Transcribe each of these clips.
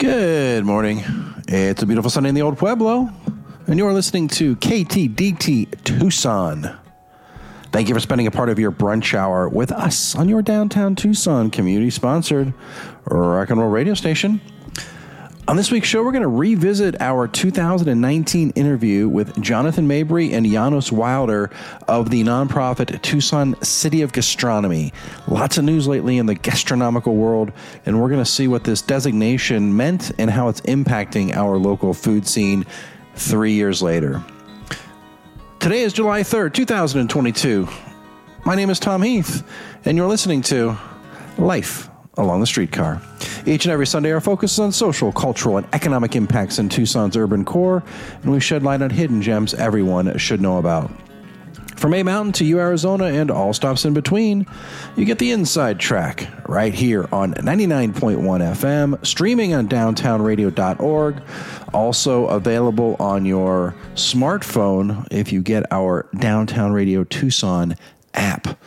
Good morning. It's a beautiful Sunday in the old Pueblo, and you're listening to KTDT Tucson. Thank you for spending a part of your brunch hour with us on your downtown Tucson community-sponsored rock and roll radio station. On this week's show, we're going to revisit our 2019 interview with Jonathan Mabry and Janos Wilder of the nonprofit Tucson City of Gastronomy. Lots of news lately in the gastronomical world, and we're going to see what this designation meant and how it's impacting our local food scene 3 years later. Today is July 3rd, 2022. My name is Tom Heath, and you're listening to Life Along the Streetcar. Each and every Sunday, our focus is on social, cultural, and economic impacts in Tucson's urban core, and we shed light on hidden gems everyone should know about. From A Mountain to U, Arizona, and all stops in between, you get the inside track right here on 99.1 FM, streaming on downtownradio.org, also available on your smartphone if you get our Downtown Radio Tucson app.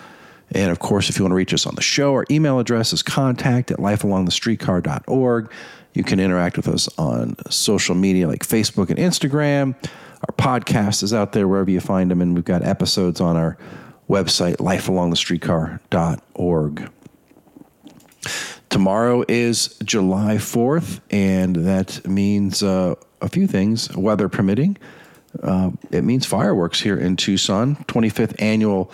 And, of course, if you want to reach us on the show, our email address is contact@lifealongthestreetcar.org. You can interact with us on social media like Facebook and Instagram. Our podcast is out there wherever you find them, and we've got episodes on our website, lifealongthestreetcar.org. Tomorrow is July 4th, and that means a few things, weather permitting. It means fireworks here in Tucson, 25th annual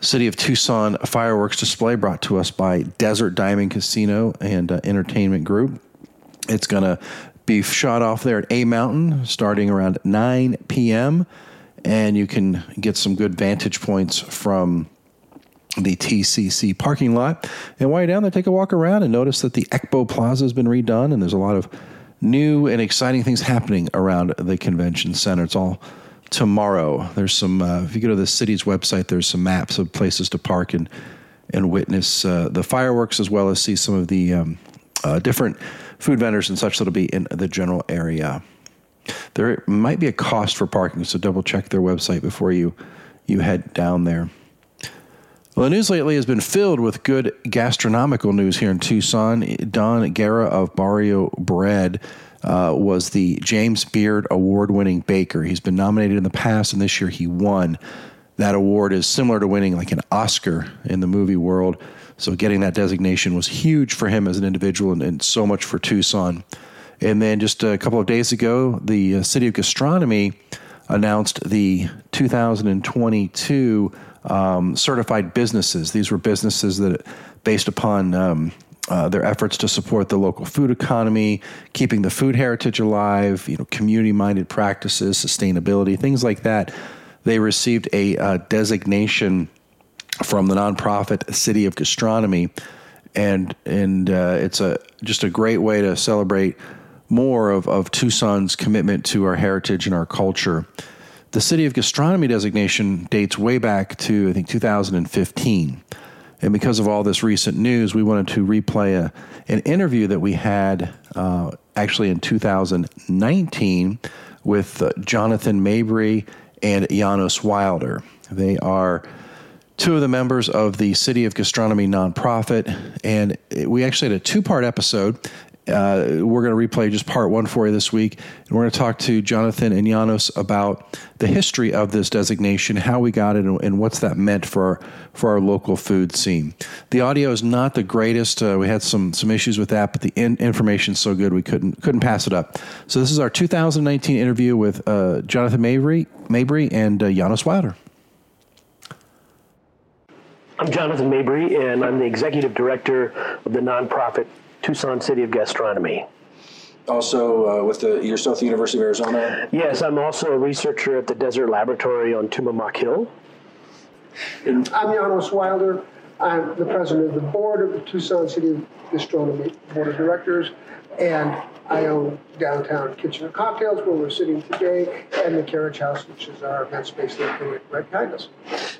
City of Tucson fireworks display brought to us by Desert Diamond Casino and Entertainment Group. It's going to be shot off there at A Mountain starting around 9 p.m. And you can get some good vantage points from the TCC parking lot. And while you're down there, take a walk around and notice that the Expo Plaza has been redone. And there's a lot of new and exciting things happening around the convention center. It's all tomorrow. There's some, if you go to the city's website, there's some maps of places to park and witness the fireworks, as well as see some of the different food vendors and such that'll be in the general area. There might be a cost for parking, so double check their website before you head down there. Well, the news lately has been filled with good gastronomical news here in Tucson. Don Guerra of Barrio Bread was the James Beard award-winning baker. He's been nominated in the past, and this year he won. That award is similar to winning like an Oscar in the movie world. So getting that designation was huge for him as an individual and so much for Tucson. And then just a couple of days ago, the City of Gastronomy announced the 2022 certified businesses. These were businesses that, based upon their efforts to support the local food economy, keeping the food heritage alive, community-minded practices, sustainability, things like that. They received a designation from the nonprofit City of Gastronomy, and it's just a great way to celebrate more of Tucson's commitment to our heritage and our culture. The City of Gastronomy designation dates way back to, I think, 2015. And because of all this recent news, we wanted to replay an interview that we had actually in 2019 with Jonathan Mabry and Janos Wilder. They are two of the members of the City of Gastronomy nonprofit, and we actually had a two-part episode. We're going to replay just part one for you this week, and we're going to talk to Jonathan and Janos about the history of this designation, how we got it, and what's that meant for our local food scene. The audio is not the greatest; we had some issues with that, but the information's so good we couldn't pass it up. So this is our 2019 interview with Jonathan Mabry and Janos Wilder. I'm Jonathan Mabry, and I'm the executive director of the nonprofit Tucson City of Gastronomy. Also you're still at the University of Arizona? Yes, I'm also a researcher at the Desert Laboratory on Tumamoc Hill. And I'm Janos Wilder. I'm the president of the board of the Tucson City of Gastronomy Board of Directors, and I own downtown Kitchener Cocktails, where we're sitting today, and the Carriage House, which is our event space located right behind us.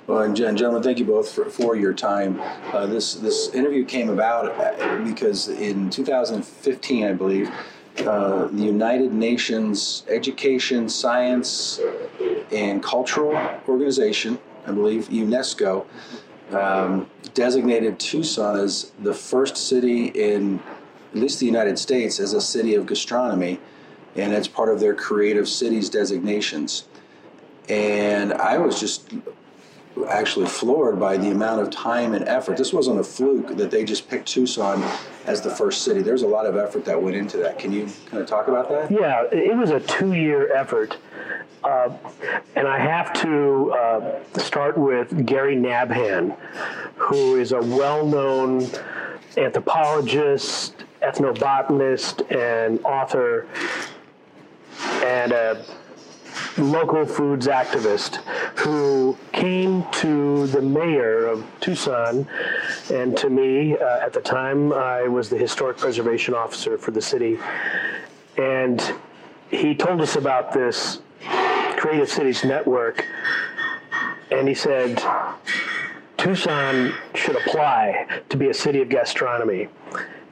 Well, and gentlemen, thank you both for your time. This interview came about because in 2015, I believe, the United Nations Education, Science, and Cultural Organization, I believe, UNESCO, designated Tucson as the first city in at least the United States, as a city of gastronomy, and it's part of their creative cities designations. And I was just actually floored by the amount of time and effort. This wasn't a fluke that they just picked Tucson as the first city. There's a lot of effort that went into that. Can you kind of talk about that? Yeah, it was a two-year effort. And I have to start with Gary Nabhan, who is a well-known anthropologist, ethnobotanist, and author, and a local foods activist who came to the mayor of Tucson and to me. At the time, I was the historic preservation officer for the city, and he told us about this Creative Cities Network, and he said, Tucson should apply to be a city of gastronomy.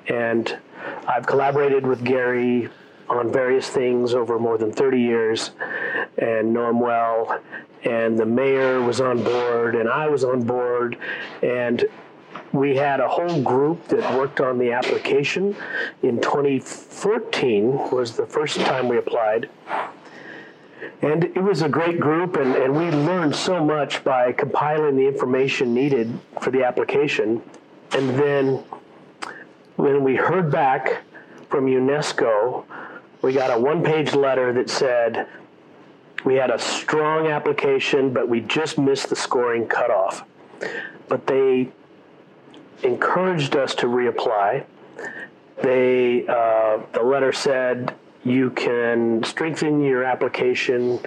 And I've collaborated with Gary on various things over more than 30 years and know him well. And the mayor was on board, and I was on board. And we had a whole group that worked on the application. In 2014 was the first time we applied. And it was a great group, and we learned so much by compiling the information needed for the application. And then when we heard back from UNESCO, we got a one-page letter that said, we had a strong application, but we just missed the scoring cutoff. But they encouraged us to reapply. They, the letter said, you can strengthen your application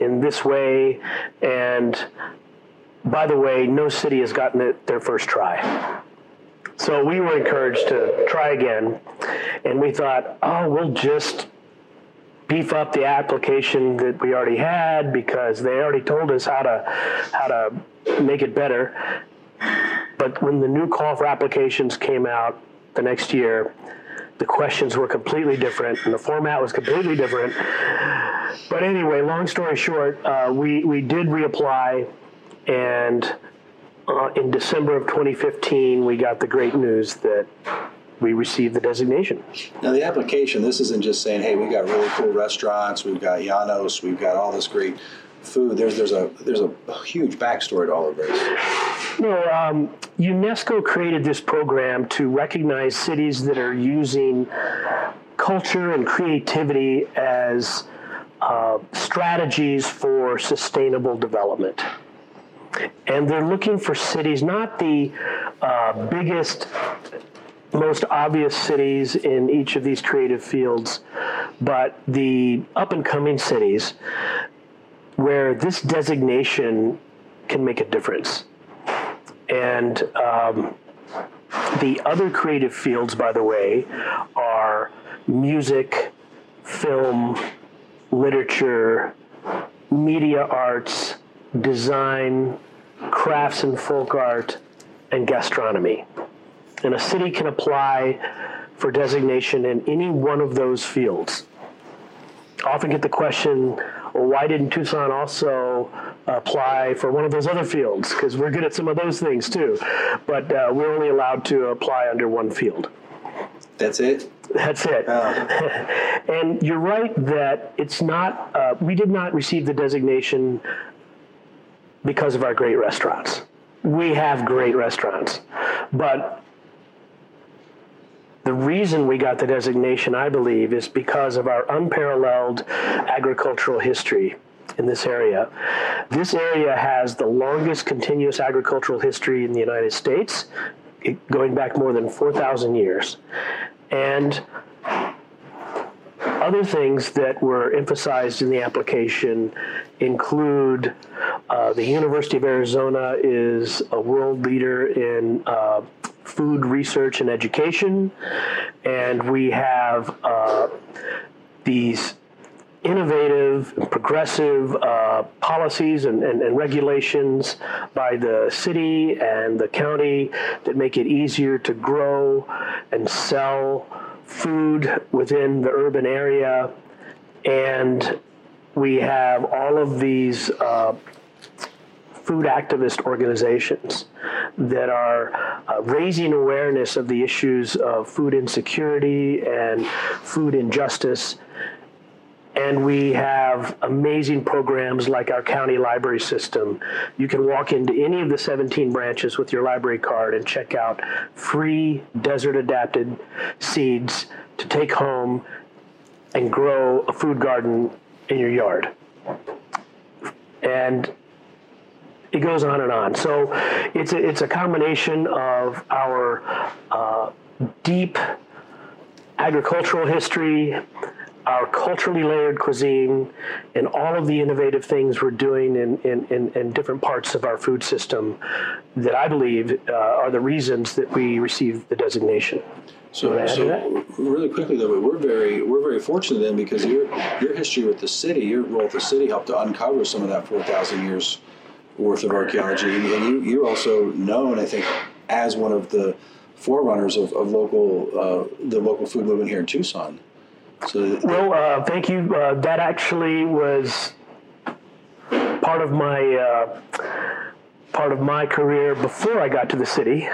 in this way. And by the way, no city has gotten it their first try. So we were encouraged to try again. And we thought, oh, we'll just beef up the application that we already had because they already told us how to make it better. But when the new call for applications came out the next year, the questions were completely different, and the format was completely different. But anyway, long story short, we did reapply, and in December of 2015, we got the great news that we received the designation. Now, the application, this isn't just saying, hey, we got really cool restaurants, we've got Janos, we've got all this great food. There's a huge backstory to all of this. No, UNESCO created this program to recognize cities that are using culture and creativity as strategies for sustainable development. And they're looking for cities, not the biggest, most obvious cities in each of these creative fields, but the up-and-coming cities where this designation can make a difference. And the other creative fields, by the way, are music, film, literature, media arts, design, crafts and folk art, and gastronomy. And a city can apply for designation in any one of those fields. I often get the question, well, why didn't Tucson also apply for one of those other fields? Because we're good at some of those things too. But we're only allowed to apply under one field. That's it? That's it. Oh. And you're right that it's not, we did not receive the designation because of our great restaurants. We have great restaurants, but the reason we got the designation, I believe, is because of our unparalleled agricultural history in this area. This area has the longest continuous agricultural history in the United States, going back more than 4,000 years. And other things that were emphasized in the application include the University of Arizona is a world leader in food research and education, and we have these innovative and progressive policies and regulations by the city and the county that make it easier to grow and sell food within the urban area. And we have all of these food activist organizations that are raising awareness of the issues of food insecurity and food injustice. And we have amazing programs like our county library system. You can walk into any of the 17 branches with your library card and check out free desert-adapted seeds to take home and grow a food garden in your yard. And it goes on and on. So it's a combination of our deep agricultural history, our culturally layered cuisine, and all of the innovative things we're doing in different parts of our food system that I believe are the reasons that we receive the designation. So really quickly though, we're very fortunate then, because your history with the city, your role with the city, helped to uncover some of that 4,000 years worth of archaeology, and you're also known, I think, as one of the forerunners of the local food movement here in Tucson. So well, thank you. That actually was part of my career before I got to the city.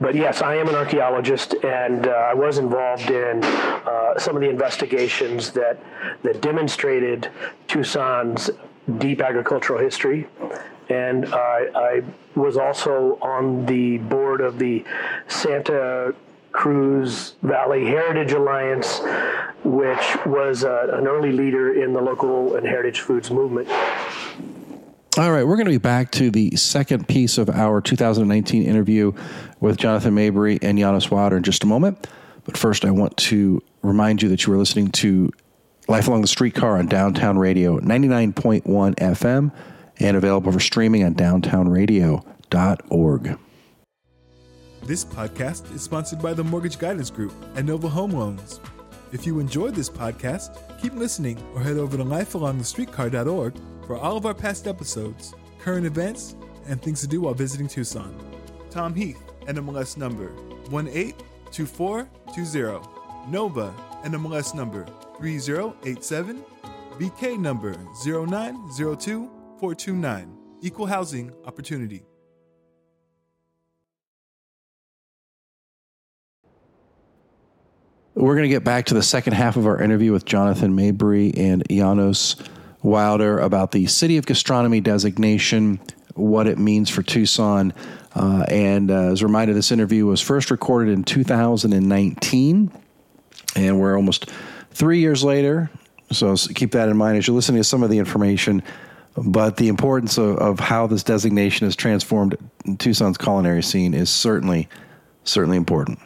But yes, I am an archaeologist, and I was involved in some of the investigations that demonstrated Tucson's deep agricultural history. And I was also on the board of the Santa Cruz Valley Heritage Alliance, which was an early leader in the local and heritage foods movement. All right, we're going to be back to the second piece of our 2019 interview with Jonathan Mabry and Janos Wilder in just a moment. But first, I want to remind you that you are listening to Life Along the Streetcar on Downtown Radio, 99.1 FM, and available for streaming on downtownradio.org. This podcast is sponsored by the Mortgage Guidance Group and Nova Home Loans. If you enjoyed this podcast, keep listening or head over to lifealongthestreetcar.org for all of our past episodes, current events, and things to do while visiting Tucson. Tom Heath, NMLS number 182420. Nova, NMLS number 3087. BK number 0902429. Equal housing opportunity. We're going to get back to the second half of our interview with Jonathan Mabry and Janos Wilder about the City of Gastronomy designation, what it means for Tucson. And as a reminder, this interview was first recorded in 2019, and we're almost 3 years later. So keep that in mind as you're listening to some of the information, but the importance of how this designation has transformed Tucson's culinary scene is certainly important.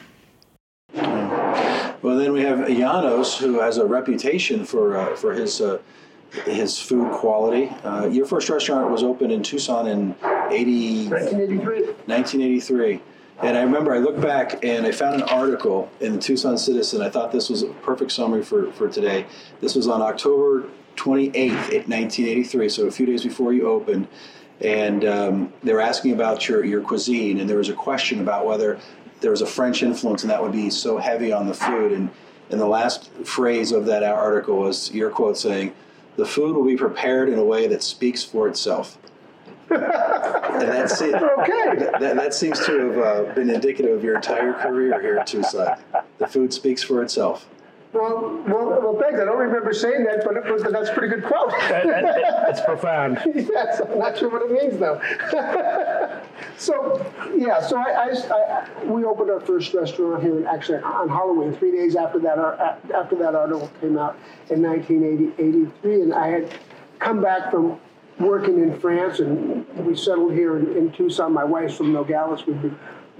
Well, then we have Janos, who has a reputation for his food quality. Your first restaurant was opened in Tucson in 1983. And I remember I looked back and I found an article in the Tucson Citizen. I thought this was a perfect summary for today. This was on October 28th, 1983, so a few days before you opened. And they were asking about your cuisine, and there was a question about whether there was a French influence, and that would be so heavy on the food. And the last phrase of that article was your quote saying, "The food will be prepared in a way that speaks for itself." And that's it. Okay. That seems to have been indicative of your entire career here at Tucson. The food speaks for itself. Well, thanks. I don't remember saying that, but that's a pretty good quote. That's profound. Yes, I'm not sure what it means, though. So we opened our first restaurant here, actually, on Halloween, 3 days after that article came out in 1983, and I had come back from working in France, and we settled here in Tucson. My wife's from Nogales. We've been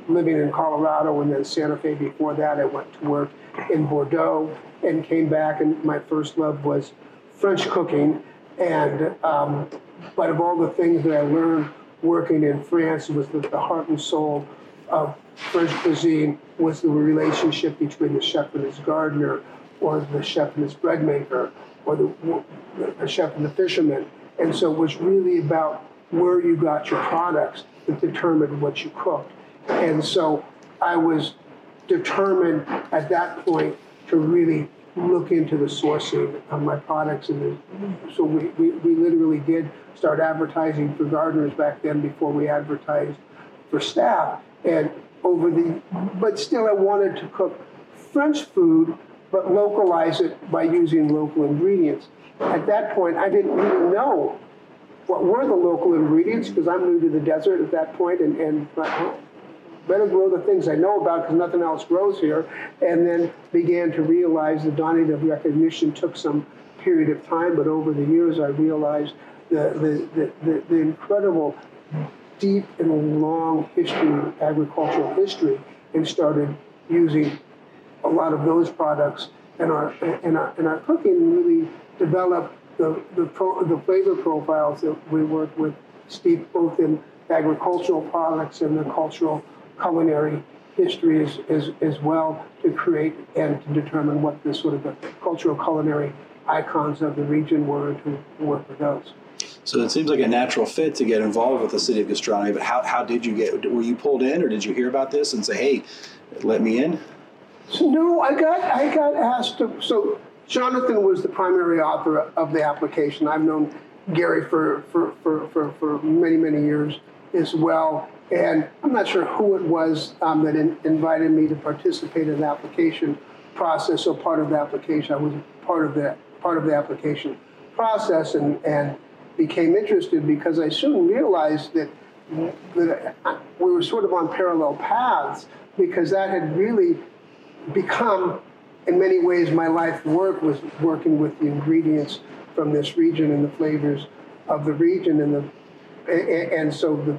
living in Colorado and then Santa Fe before that. I went to work in Bordeaux and came back, and my first love was French cooking. And but of all the things that I learned working in France, was that the heart and soul of French cuisine was the relationship between the chef and his gardener, or the chef and his bread maker, or the chef and the fisherman. And so it was really about where you got your products that determined what you cooked. And so I was determined at that point to really look into the sourcing of my products. And so we literally did start advertising for gardeners back then before we advertised for staff. And over the, but still I wanted to cook French food, but localize it by using local ingredients. At that point, I didn't even know what were the local ingredients because I'm new to the desert at that point, and I better grow the things I know about because nothing else grows here. And then began to realize the dawning of recognition took some period of time, but over the years I realized the incredible deep and long history of agricultural history, and started using a lot of those products in our cooking, and really developed the flavor profiles that we work with steeped both in agricultural products and the cultural culinary history as well, to create and to determine what the sort of the cultural culinary icons of the region were, and to work with those. So it seems like a natural fit to get involved with the City of Gastronomy, but how did you get, were you pulled in, or did you hear about this and say, hey, let me in? So no, I got asked to, so Jonathan was the primary author of the application. I've known Gary for many, many years as well. And I'm not sure who it was that invited me to participate in the application process, or part of the application. I was part of the application process, and became interested because I soon realized that we were sort of on parallel paths, because that had really become, in many ways, my life work was working with the ingredients from this region and the flavors of the region, and so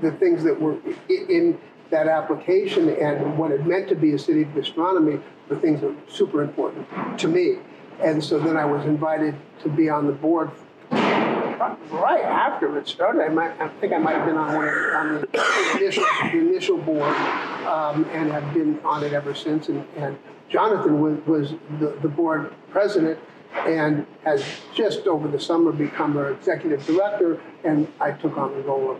the things that were in that application and what it meant to be a city of gastronomy, the things that were super important to me. And so then I was invited to be on the board right after it started. I think I might have been on the initial board, and have been on it ever since. And Jonathan was the board president, and has just over the summer become our executive director, and I took on the role of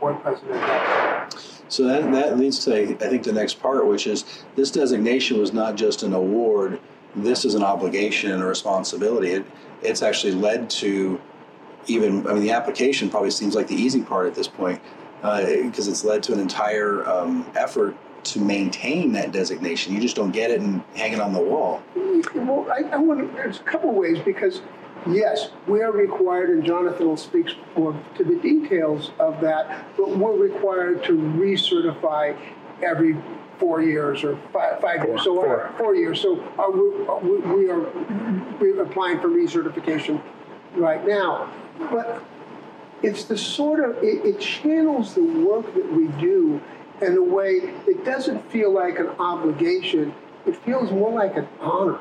board president. So that leads to, I think, the next part, which is this designation was not just an award. This is an obligation and a responsibility. It's actually led to even, I mean, the application probably seems like the easy part at this point, because it's led to an entire effort to maintain that designation. You just don't get it and hang it on the wall. Well, I want to, there's a couple ways, because yes, we're required, and Jonathan will speak more to the details of that, but we're required to recertify every 4 years or five years. So 4 years. So we're applying for recertification right now. But it's the sort of, it channels the work that we do in a way that doesn't feel like an obligation. It feels more like an honor.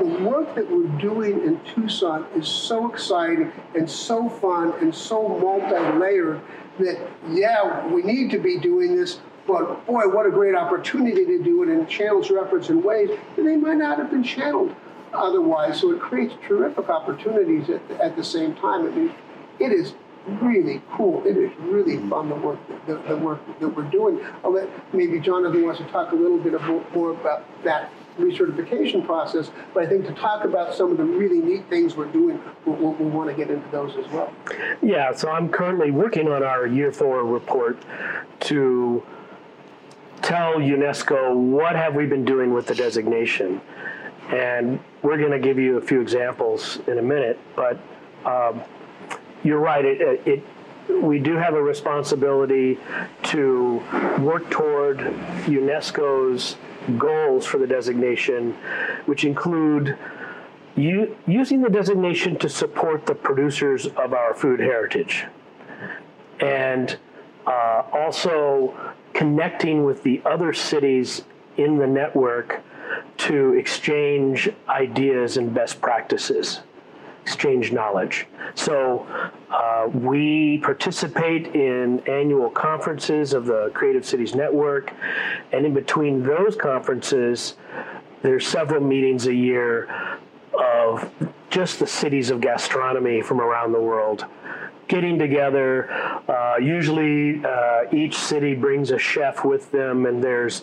The work that we're doing in Tucson is so exciting and so fun and so multi-layered that, yeah, we need to be doing this, but boy, what a great opportunity to do it, and channels your efforts in ways that they might not have been channeled otherwise. So it creates terrific opportunities at the same time. I mean, it is really cool. It is really fun, the work that we're doing. I'll let maybe Jonathan wants to talk a little bit more about that recertification process, but I think to talk about some of the really neat things we're doing, we'll want to get into those as well. Yeah, so I'm currently working on our year 4 report to tell UNESCO what have we been doing with the designation. And we're going to give you a few examples in a minute, but you're right. We do have a responsibility to work toward UNESCO's goals for the designation, which include using the designation to support the producers of our food heritage, and also connecting with the other cities in the network to exchange ideas and best practices, exchange knowledge. So we participate in annual conferences of the Creative Cities Network, and in between those conferences, there's several meetings a year of just the cities of gastronomy from around the world getting together. Usually each city brings a chef with them, and there's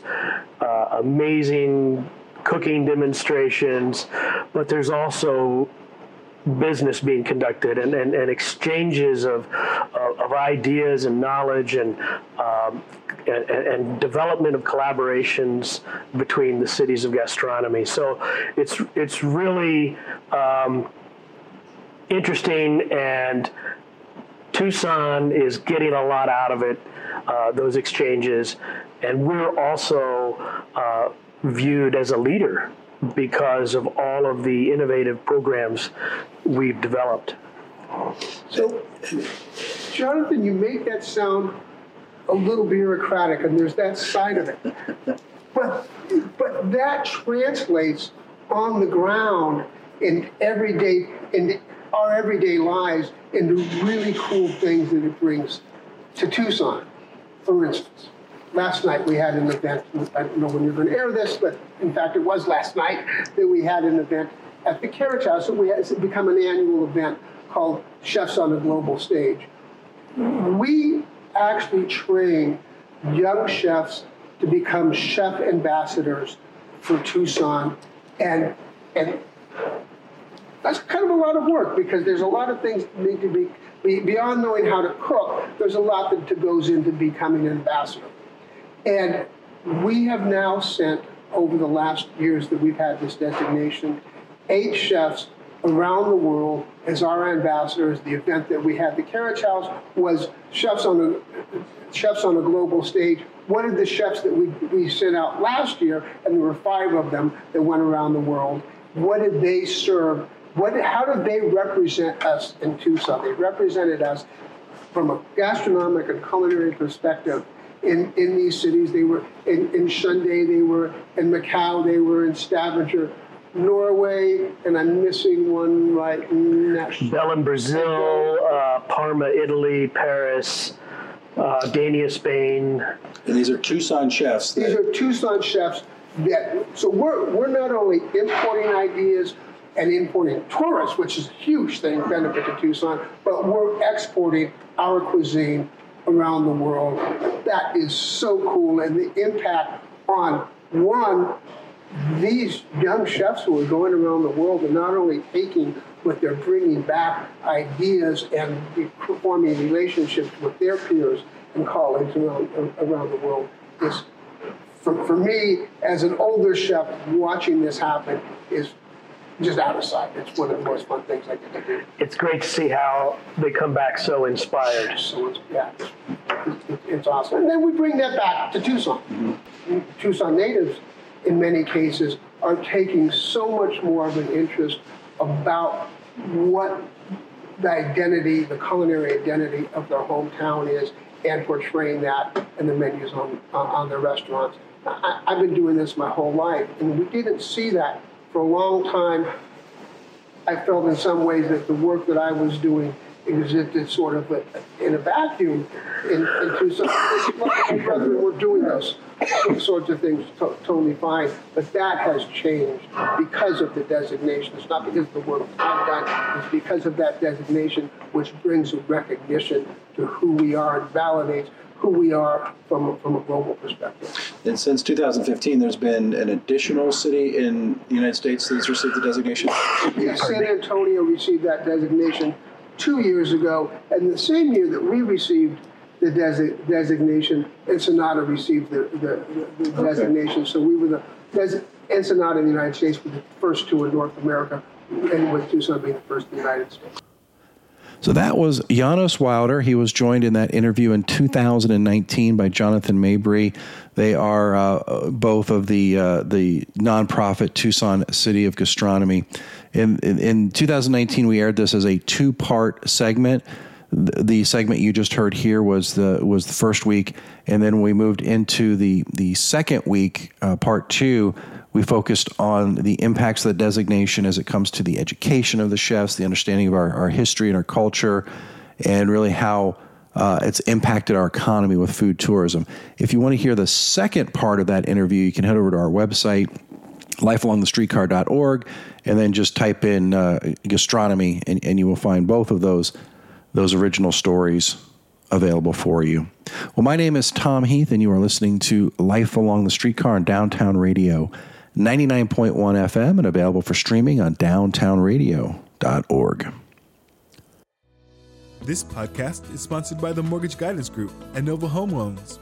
amazing cooking demonstrations, but there's also business being conducted and exchanges of ideas and knowledge and development of collaborations between the cities of gastronomy. So it's really interesting, and Tucson is getting a lot out of it, those exchanges. And we're also viewed as a leader because of all of the innovative programs we've developed. So, Jonathan, you make that sound a little bureaucratic, and there's that side of it. But that translates on the ground in our everyday lives into really cool things that it brings to Tucson. For instance, last night we had an event. I don't know when you're going to air this, but in fact it was last night that we had an event at the Carriage House. It's become an annual event called Chefs on the Global Stage. We actually train young chefs to become chef ambassadors for Tucson, and that's kind of a lot of work, because there's a lot of things that need to be, beyond knowing how to cook, there's a lot that goes into becoming an ambassador. And we have now sent, over the last years that we've had this designation, 8 chefs around the world as our ambassadors. The event that we had, the Carriage House, was Chefs on a Global Stage. One of the chefs that we sent out last year, and there were 5 of them that went around the world. What did they serve? How did they represent us in Tucson? They represented us from a gastronomic and culinary perspective in these cities. They were in Shunde, they were in Macau, they were in Stavanger, Norway, and I'm missing one right now. Belém, Brazil, Parma, Italy, Paris, Dania, Spain. And these are Tucson chefs. These are Tucson chefs. So we're not only importing ideas and importing tourists, which is a huge thing, benefit to Tucson, but we're exporting our cuisine around the world. That is so cool, and the impact on, one, these young chefs who are going around the world and not only taking, but they're bringing back ideas and forming relationships with their peers and colleagues around the world. For me, as an older chef, watching this happen is just out of sight. It's one of the most fun things I get to do. It's great to see how they come back so inspired. Yeah, it's awesome. And then we bring that back to Tucson. Mm-hmm. Tucson natives, in many cases, are taking so much more of an interest about what the identity, the culinary identity of their hometown is, and portraying that in the menus on their restaurants. I've been doing this my whole life, and we didn't see that for a long time. I felt in some ways that the work that I was doing existed sort of in a vacuum in Tucson. My brethren were doing those sorts of things totally fine, but that has changed because of the designation. It's not because of the work I've done, it's because of that designation, which brings a recognition to who we are and validates who we are from a global perspective. And since 2015, there's been an additional city in the United States that's received the designation? Yes, San Antonio received that designation 2 years ago, and the same year that we received the designation, Ensenada received the designation. So we were Ensenada in the United States were the first two in North America, and with Tucson being the first in the United States. So that was Janos Wilder. He was joined in that interview in 2019 by Jonathan Mabry. They are both of the nonprofit Tucson City of Gastronomy. In 2019, we aired this as a 2-part segment. The segment you just heard here was the first week, and then we moved into the second week, part 2. We focused on the impacts of the designation as it comes to the education of the chefs, the understanding of our history and our culture, and really how it's impacted our economy with food tourism. If you want to hear the second part of that interview, you can head over to our website, lifelongthestreetcar.org, and then just type in gastronomy, and you will find both of those original stories available for you. Well, my name is Tom Heath, and you are listening to Life Along the Streetcar on Downtown Radio 99.1 FM and available for streaming on downtownradio.org. This podcast is sponsored by the Mortgage Guidance Group and Nova Home Loans.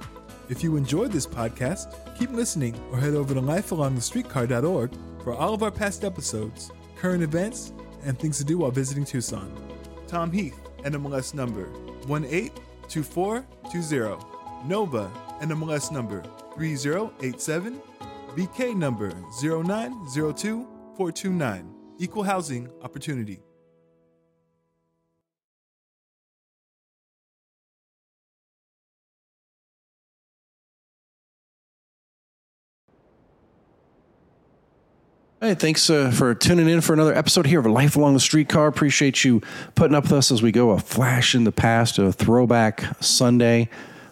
If you enjoyed this podcast, keep listening or head over to lifealongthestreetcar.org for all of our past episodes, current events, and things to do while visiting Tucson. Tom Heath, NMLS number 182420. Nova, NMLS number 3087. BK number 0902429. Equal housing opportunity. Hey, thanks for tuning in for another episode here of Life Along the Streetcar. Appreciate you putting up with us as we go a flash in the past, a throwback Sunday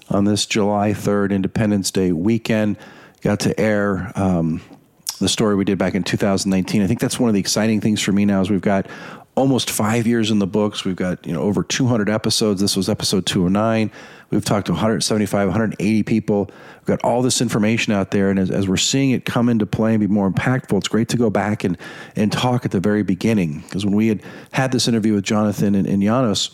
on this July 3rd Independence Day weekend. Got to air the story we did back in 2019. I think that's one of the exciting things for me now is we've got almost 5 years in the books. We've got over 200 episodes. This was episode 209. We've talked to 175, 180 people. We've got all this information out there. And as we're seeing it come into play and be more impactful, it's great to go back and talk at the very beginning. Because when we had this interview with Jonathan and Janos,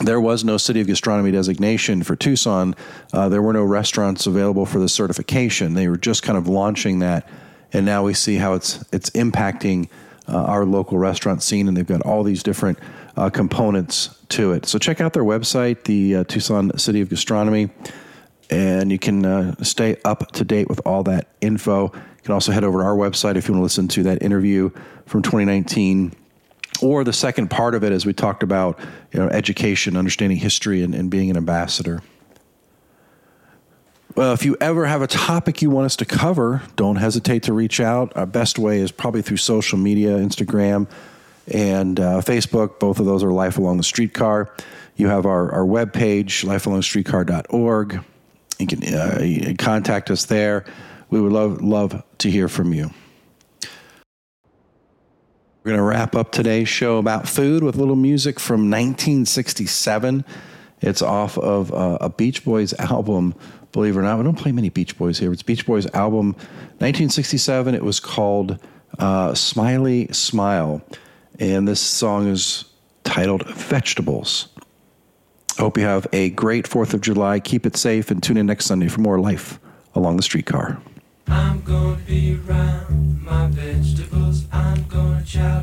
there was no City of Gastronomy designation for Tucson. There were no restaurants available for the certification. They were just kind of launching that. And now we see how it's impacting our local restaurant scene, and they've got all these different components to it. So check out their website, the Tucson City of Gastronomy, and you can stay up to date with all that info. You can also head over to our website if you want to listen to that interview from 2019 or the second part of it as we talked about education, understanding history, and being an ambassador. Well, if you ever have a topic you want us to cover, don't hesitate to reach out. Our best way is probably through social media, Instagram and Facebook. Both of those are Life Along the Streetcar. You have our webpage, lifealongthestreetcar.org. You can contact us there. We would love to hear from you. We're going to wrap up today's show about food with a little music from 1967. It's off of a Beach Boys album. Believe it or not, we don't play many Beach Boys here. It's Beach Boys album, 1967. It was called Smiley Smile. And this song is titled Vegetables. I hope you have a great 4th of July. Keep it safe and tune in next Sunday for more Life Along the Streetcar. I'm going to be around my vegetables. I'm going to